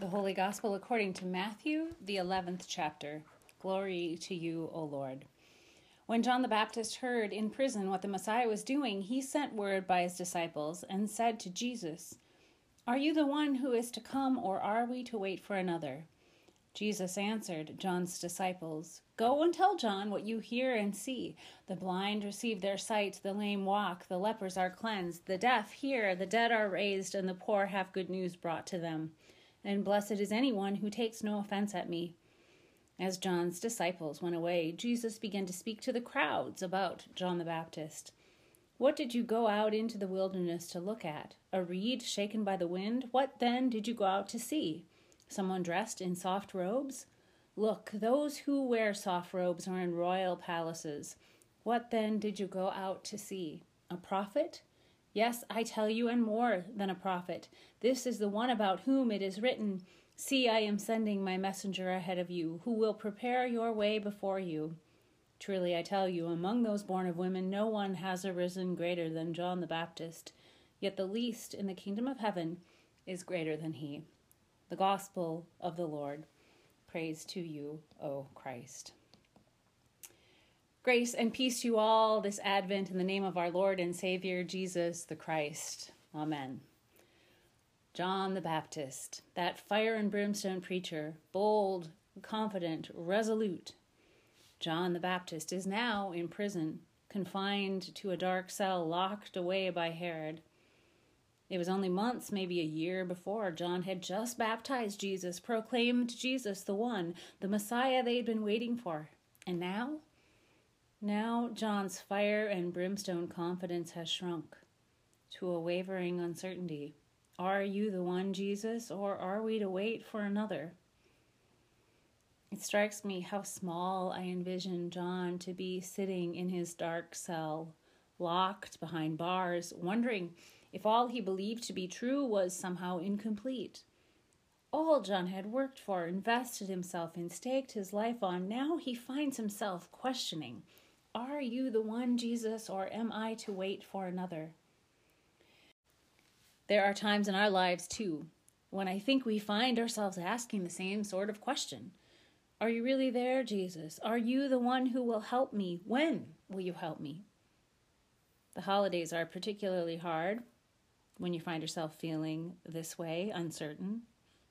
The Holy Gospel according to Matthew, the 11th chapter. Glory to you, O Lord. When John the Baptist heard in prison what the Messiah was doing, he sent word by his disciples and said to Jesus, "Are you the one who is to come, or are we to wait for another?" Jesus answered John's disciples, "Go and tell John what you hear and see. The blind receive their sight, the lame walk, the lepers are cleansed, the deaf hear, the dead are raised, and the poor have good news brought to them. And blessed is anyone who takes no offense at me." As John's disciples went away, Jesus began to speak to the crowds about John the Baptist. "What did you go out into the wilderness to look at? A reed shaken by the wind? What then did you go out to see? Someone dressed in soft robes? Look, those who wear soft robes are in royal palaces. What then did you go out to see? A prophet? Yes, I tell you, and more than a prophet. This is the one about whom it is written, 'See, I am sending my messenger ahead of you, who will prepare your way before you.' Truly, I tell you, among those born of women, no one has arisen greater than John the Baptist. Yet the least in the kingdom of heaven is greater than he." The Gospel of the Lord. Praise to you, O Christ. Grace and peace to you all this Advent in the name of our Lord and Savior, Jesus the Christ. Amen. John the Baptist, that fire and brimstone preacher, bold, confident, resolute. John the Baptist is now in prison, confined to a dark cell, locked away by Herod. It was only months, maybe a year before, John had just baptized Jesus, proclaimed Jesus the one, the Messiah they had been waiting for. And now? Now John's fire and brimstone confidence has shrunk to a wavering uncertainty. Are you the one, Jesus, or are we to wait for another? It strikes me how small I envision John to be sitting in his dark cell, locked behind bars, wondering if all he believed to be true was somehow incomplete. All John had worked for, invested himself in, staked his life on, now he finds himself questioning. Are you the one, Jesus, or am I to wait for another? There are times in our lives, too, when I think we find ourselves asking the same sort of question. Are you really there, Jesus? Are you the one who will help me? When will you help me? The holidays are particularly hard when you find yourself feeling this way, uncertain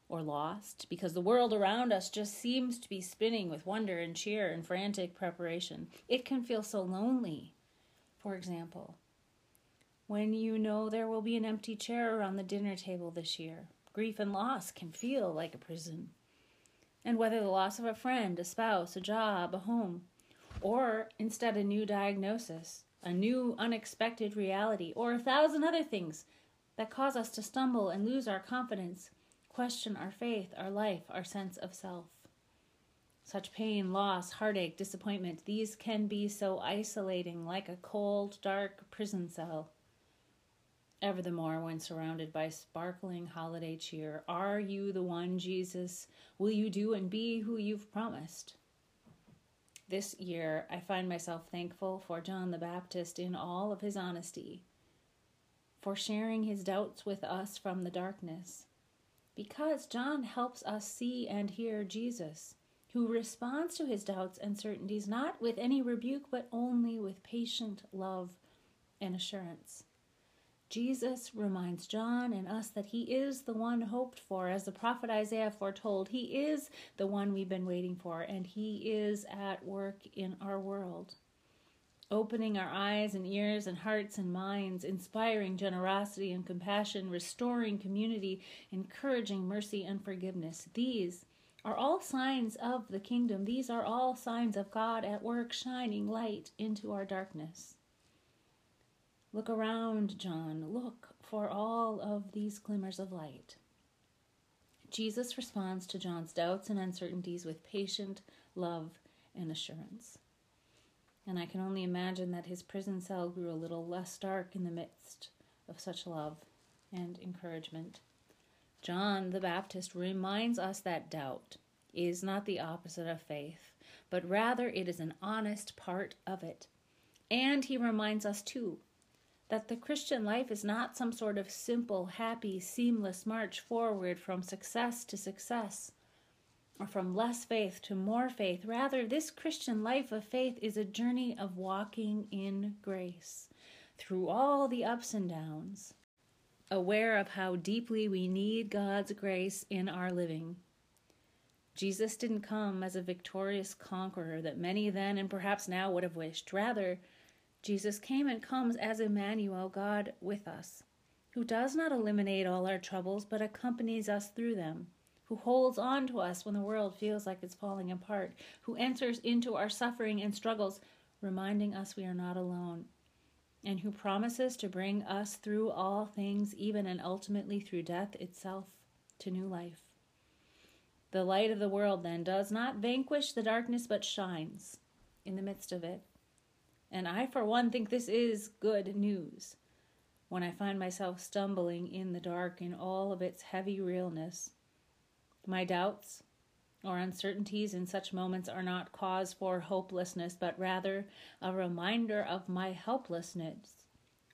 or lost, because the world around us just seems to be spinning with wonder and cheer and frantic preparation. It can feel so lonely. For example, when you know there will be an empty chair around the dinner table this year, grief and loss can feel like a prison. And whether the loss of a friend, a spouse, a job, a home, or instead a new diagnosis, a new unexpected reality, or 1,000 other things that cause us to stumble and lose our confidence, question our faith, our life, our sense of self. Such pain, loss, heartache, disappointment, these can be so isolating, like a cold, dark prison cell. Ever the more when surrounded by sparkling holiday cheer, are you the one, Jesus? Will you do and be who you've promised? This year, I find myself thankful for John the Baptist in all of his honesty, for sharing his doubts with us from the darkness, because John helps us see and hear Jesus, who responds to his doubts and certainties not with any rebuke, but only with patient love and assurance. Jesus reminds John and us that he is the one hoped for. As the prophet Isaiah foretold, he is the one we've been waiting for, and he is at work in our world, opening our eyes and ears and hearts and minds, inspiring generosity and compassion, restoring community, encouraging mercy and forgiveness. These are all signs of the kingdom. These are all signs of God at work, shining light into our darkness. Look around, John. Look for all of these glimmers of light. Jesus responds to John's doubts and uncertainties with patient love and assurance. And I can only imagine that his prison cell grew a little less dark in the midst of such love and encouragement. John the Baptist reminds us that doubt is not the opposite of faith, but rather it is an honest part of it. And he reminds us, too, that the Christian life is not some sort of simple, happy, seamless march forward from success to success, or from less faith to more faith. Rather, this Christian life of faith is a journey of walking in grace through all the ups and downs, aware of how deeply we need God's grace in our living. Jesus didn't come as a victorious conqueror that many then and perhaps now would have wished. Rather, Jesus came and comes as Emmanuel, God with us, who does not eliminate all our troubles but accompanies us through them, who holds on to us when the world feels like it's falling apart, who enters into our suffering and struggles, reminding us we are not alone, and who promises to bring us through all things, even and ultimately through death itself, to new life. The light of the world, then, does not vanquish the darkness but shines in the midst of it. And I, for one, think this is good news when I find myself stumbling in the dark in all of its heavy realness. My doubts or uncertainties in such moments are not cause for hopelessness, but rather a reminder of my helplessness,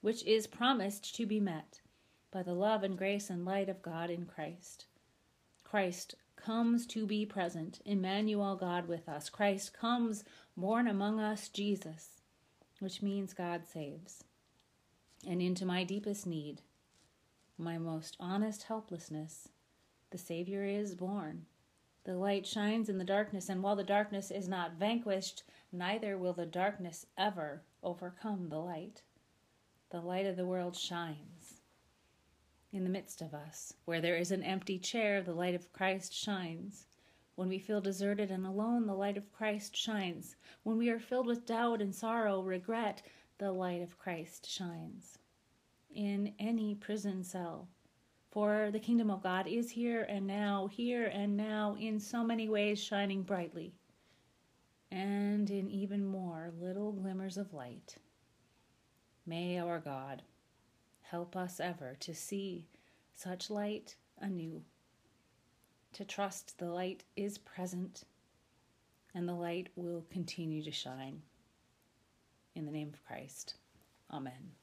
which is promised to be met by the love and grace and light of God in Christ. Christ comes to be present, Emmanuel, God with us. Christ comes, born among us, Jesus, which means God saves. And into my deepest need, my most honest helplessness, the Savior is born. The light shines in the darkness, and while the darkness is not vanquished, neither will the darkness ever overcome the light. The light of the world shines in the midst of us. Where there is an empty chair, the light of Christ shines. When we feel deserted and alone, the light of Christ shines. When we are filled with doubt and sorrow, regret, the light of Christ shines. In any prison cell, for the kingdom of God is here and now, in so many ways shining brightly, and in even more little glimmers of light. May our God help us ever to see such light anew, to trust the light is present, and the light will continue to shine. In the name of Christ, amen.